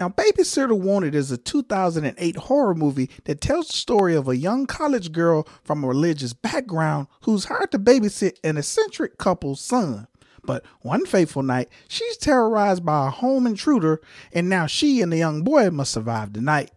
Now, Babysitter Wanted is a 2008 horror movie that tells the story of a young college girl from a religious background who's hired to babysit an eccentric couple's son. But one fateful night, she's terrorized by a home intruder, and now she and the young boy must survive the night.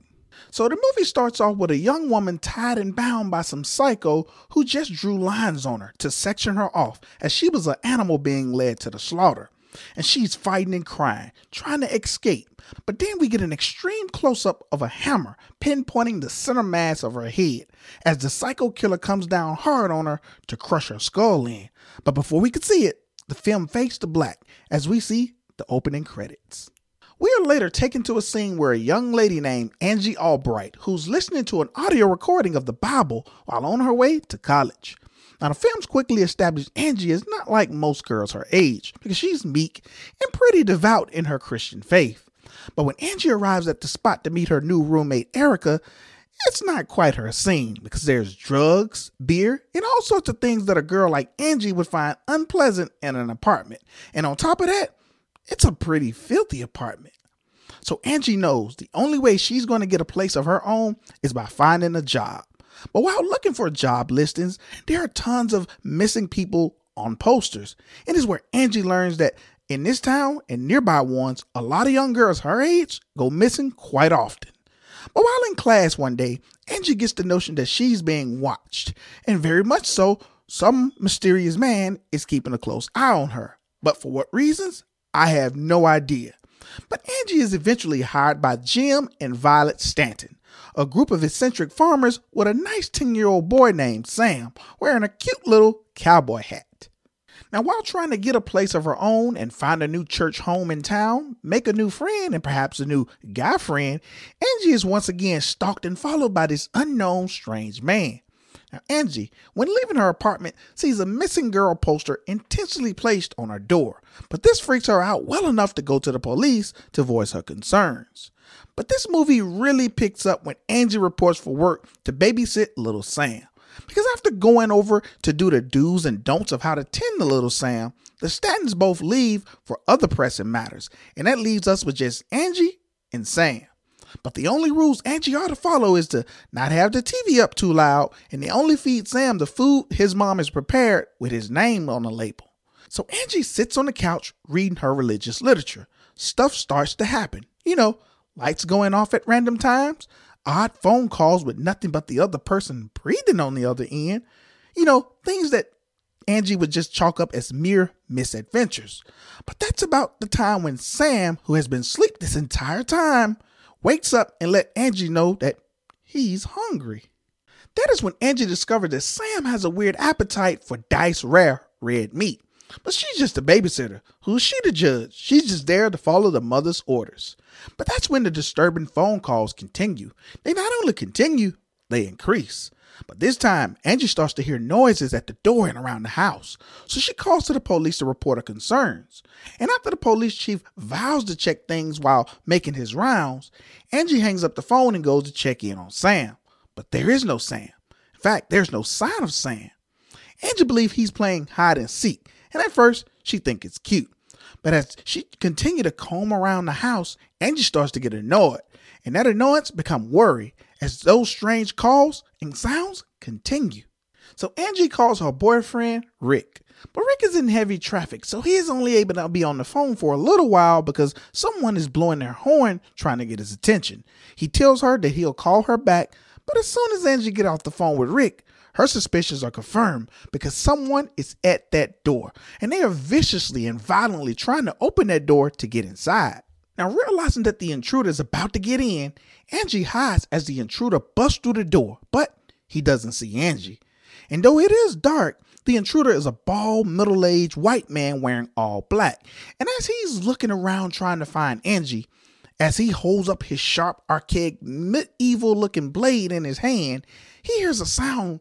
So the movie starts off with a young woman tied and bound by some psycho who just drew lines on her to section her off, as she was an animal being led to the slaughter. And she's fighting and crying, trying to escape. But then we get an extreme close-up of a hammer pinpointing the center mass of her head as the psycho killer comes down hard on her to crush her skull in. But before we could see it, the film fades to black as we see the opening credits. We are later taken to a scene where a young lady named Angie Albright, who's listening to an audio recording of the Bible while on her way to college. Now, the films quickly established Angie is not like most girls her age, because she's meek and pretty devout in her Christian faith. But when Angie arrives at the spot to meet her new roommate, Erica, it's not quite her scene, because there's drugs, beer, and all sorts of things that a girl like Angie would find unpleasant in an apartment. And on top of that, it's a pretty filthy apartment. So Angie knows the only way she's going to get a place of her own is by finding a job. But while looking for job listings, there are tons of missing people on posters. And it's where Angie learns that in this town and nearby ones, a lot of young girls her age go missing quite often. But while in class one day, Angie gets the notion that she's being watched. And very much so, some mysterious man is keeping a close eye on her. But for what reasons? I have no idea. But Angie is eventually hired by Jim and Violet Stanton, a group of eccentric farmers with a nice 10-year-old boy named Sam wearing a cute little cowboy hat. Now, while trying to get a place of her own and find a new church home in town, make a new friend and perhaps a new guy friend, Angie is once again stalked and followed by this unknown strange man. Now, Angie, when leaving her apartment, sees a missing girl poster intentionally placed on her door, but this freaks her out well enough to go to the police to voice her concerns. But this movie really picks up when Angie reports for work to babysit little Sam, because after going over to do the do's and don'ts of how to tend to little Sam, the Stantons both leave for other pressing matters, and that leaves us with just Angie and Sam. But the only rules Angie ought to follow is to not have the TV up too loud, and they only feed Sam the food his mom has prepared with his name on the label. So Angie sits on the couch reading her religious literature. Stuff starts to happen. You know, lights going off at random times, odd phone calls with nothing but the other person breathing on the other end. You know, things that Angie would just chalk up as mere misadventures. But that's about the time when Sam, who has been asleep this entire time, wakes up and let Angie know that he's hungry. That is when Angie discovers that Sam has a weird appetite for diced rare red meat. But she's just a babysitter. Who's she to judge? She's just there to follow the mother's orders. But that's when the disturbing phone calls continue. They not only continue, they increase. But this time, Angie starts to hear noises at the door and around the house. So she calls to the police to report her concerns. And after the police chief vows to check things while making his rounds, Angie hangs up the phone and goes to check in on Sam. But there is no Sam. In fact, there's no sign of Sam. Angie believes he's playing hide and seek. And at first, she thinks it's cute. But as she continues to comb around the house, Angie starts to get annoyed. And that annoyance becomes worry as those strange calls and sounds continue. So Angie calls her boyfriend, Rick. But Rick is in heavy traffic, so he is only able to be on the phone for a little while because someone is blowing their horn trying to get his attention. He tells her that he'll call her back, but as soon as Angie gets off the phone with Rick, her suspicions are confirmed because someone is at that door, and they are viciously and violently trying to open that door to get inside. Now, realizing that the intruder is about to get in, Angie hides as the intruder busts through the door, but he doesn't see Angie. And though it is dark, the intruder is a bald, middle-aged white man wearing all black. And as he's looking around trying to find Angie, as he holds up his sharp, archaic, medieval-looking blade in his hand, he hears a sound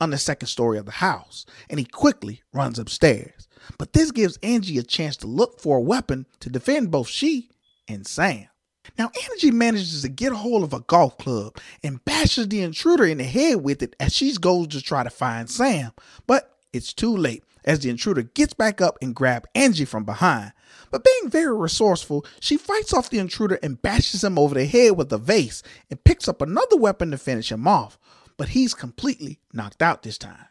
on the second story of the house, and he quickly runs upstairs. But this gives Angie a chance to look for a weapon to defend both she and Sam. Now, Angie manages to get a hold of a golf club and bashes the intruder in the head with it as she goes to try to find Sam, but it's too late as the intruder gets back up and grabs Angie from behind. But being very resourceful, she fights off the intruder and bashes him over the head with a vase and picks up another weapon to finish him off. But he's completely knocked out this time.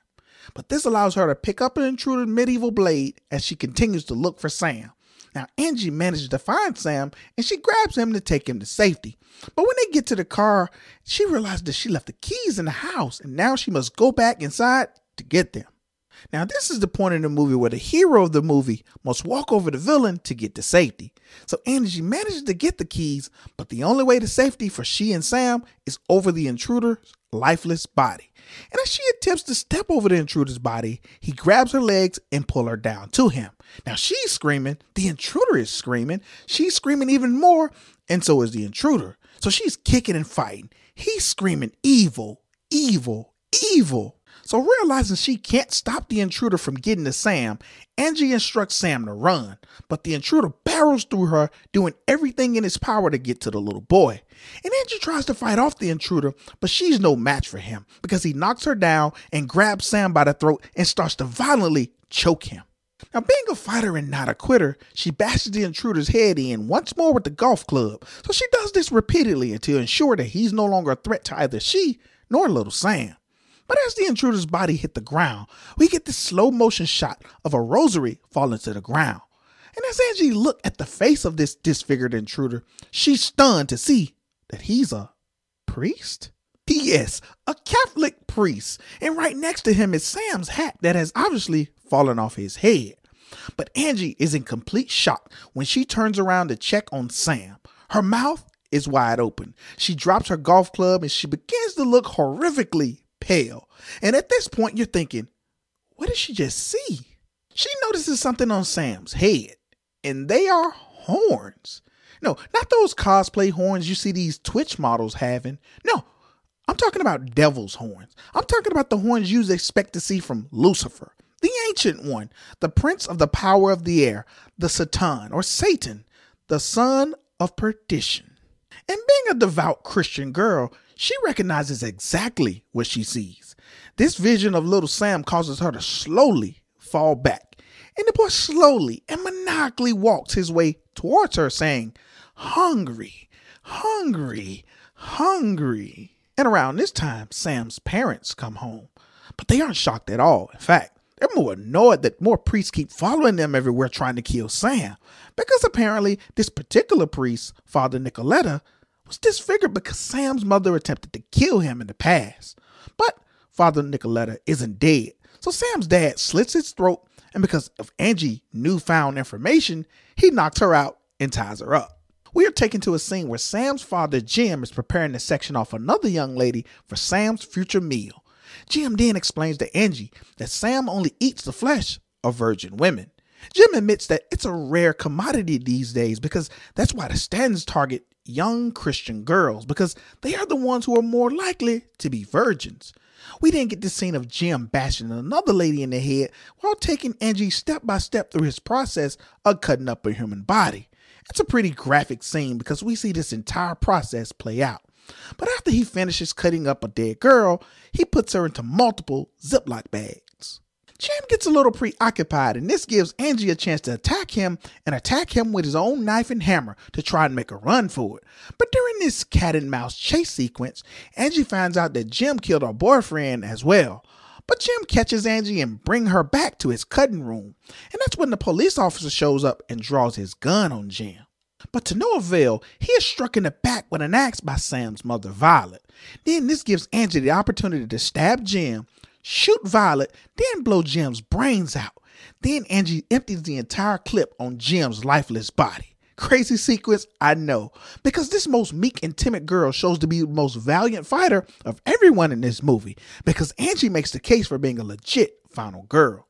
But this allows her to pick up an intruder medieval blade as she continues to look for Sam. Now, Angie manages to find Sam and she grabs him to take him to safety. But when they get to the car, she realizes that she left the keys in the house and now she must go back inside to get them. Now, this is the point in the movie where the hero of the movie must walk over the villain to get to safety. So Angie manages to get the keys, but the only way to safety for she and Sam is over the intruder's lifeless body. And as she attempts to step over the intruder's body, he grabs her legs and pulls her down to him. Now she's screaming, the intruder is screaming, she's screaming even more, and so is the intruder. So she's kicking and fighting. He's screaming evil, evil, evil. So realizing she can't stop the intruder from getting to Sam, Angie instructs Sam to run, but the intruder barrels through her, doing everything in his power to get to the little boy. And Angie tries to fight off the intruder, but she's no match for him because he knocks her down and grabs Sam by the throat and starts to violently choke him. Now, being a fighter and not a quitter, she bashes the intruder's head in once more with the golf club. So she does this repeatedly to ensure that he's no longer a threat to either she nor little Sam. But as the intruder's body hit the ground, we get this slow motion shot of a rosary falling to the ground. And as Angie looked at the face of this disfigured intruder, she's stunned to see that he's a priest. Yes, a Catholic priest. And right next to him is Sam's hat that has obviously fallen off his head. But Angie is in complete shock when she turns around to check on Sam. Her mouth is wide open. She drops her golf club and she begins to look horrifically pale. And at this point, you're thinking, what did she just see? She notices something on Sam's head, and they are horns. No, not those cosplay horns you see these Twitch models having. No, I'm talking about devil's horns. I'm talking about the horns you expect to see from Lucifer, the ancient one, the prince of the power of the air, the Satan or Satan, the son of perdition. And being a devout Christian girl, she recognizes exactly what she sees. This vision of little Sam causes her to slowly fall back. And the boy slowly and maniacally walks his way towards her saying, hungry, hungry, hungry. And around this time, Sam's parents come home, but they aren't shocked at all. In fact, they're more annoyed that more priests keep following them everywhere trying to kill Sam, because apparently this particular priest, Father Nicoletta, was disfigured because Sam's mother attempted to kill him in the past. But Father Nicoletta isn't dead, so Sam's dad slits his throat, and because of Angie's newfound information, he knocks her out and ties her up. We are taken to a scene where Sam's father, Jim, is preparing to section off another young lady for Sam's future meal. Jim then explains to Angie that Sam only eats the flesh of virgin women. Jim admits that it's a rare commodity these days because that's why the Stantons target young Christian girls, because they are the ones who are more likely to be virgins. We then get this scene of Jim bashing another lady in the head while taking Angie step by step through his process of cutting up a human body. It's a pretty graphic scene because we see this entire process play out. But after he finishes cutting up a dead girl, he puts her into multiple Ziploc bags. Jim gets a little preoccupied, and this gives Angie a chance to attack him and with his own knife and hammer to try and make a run for it. But during this cat and mouse chase sequence, Angie finds out that Jim killed her boyfriend as well. But Jim catches Angie and brings her back to his cutting room. And that's when the police officer shows up and draws his gun on Jim. But to no avail, he is struck in the back with an axe by Sam's mother, Violet. Then this gives Angie the opportunity to stab Jim, shoot Violet, then blow Jim's brains out. Then Angie empties the entire clip on Jim's lifeless body. Crazy sequence, I know, because this most meek and timid girl shows to be the most valiant fighter of everyone in this movie, because Angie makes the case for being a legit final girl.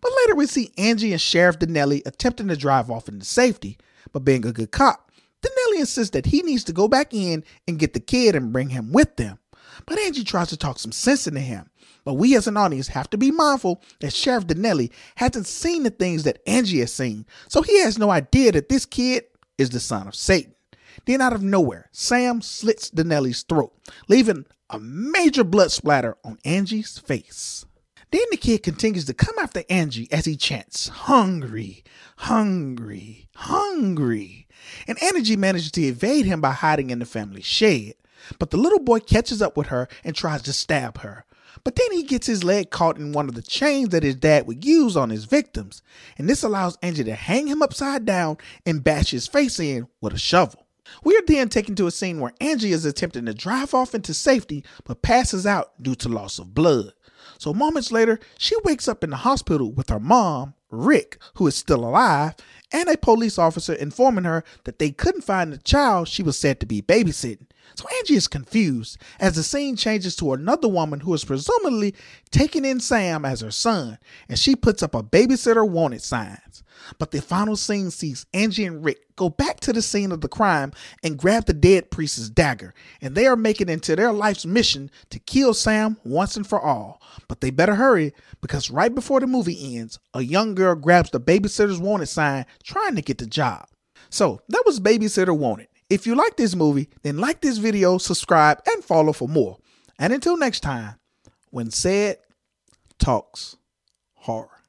But later we see Angie and Sheriff Danelli attempting to drive off into safety. But being a good cop, Danelli insists that he needs to go back in and get the kid and bring him with them. But Angie tries to talk some sense into him. But we as an audience have to be mindful that Sheriff Danelli hasn't seen the things that Angie has seen. So he has no idea that this kid is the son of Satan. Then out of nowhere, Sam slits Danelli's throat, leaving a major blood splatter on Angie's face. Then the kid continues to come after Angie as he chants, "Hungry, hungry, hungry." And Angie manages to evade him by hiding in the family shed. But the little boy catches up with her and tries to stab her. But then he gets his leg caught in one of the chains that his dad would use on his victims. And this allows Angie to hang him upside down and bash his face in with a shovel. We are then taken to a scene where Angie is attempting to drive off into safety, but passes out due to loss of blood. So moments later, she wakes up in the hospital with her mom, Rick, who is still alive, and a police officer informing her that they couldn't find the child she was said to be babysitting. So Angie is confused as the scene changes to another woman who is presumably taking in Sam as her son, and she puts up a Babysitter Wanted signs. But the final scene sees Angie and Rick go back to the scene of the crime and grab the dead priest's dagger, and they are making it into their life's mission to kill Sam once and for all. But they better hurry, because right before the movie ends, a young girl grabs the Babysitter's Wanted sign trying to get the job. So that was Babysitter Wanted. If you like this movie, then like this video, subscribe, and follow for more. And until next time, when said talks horror.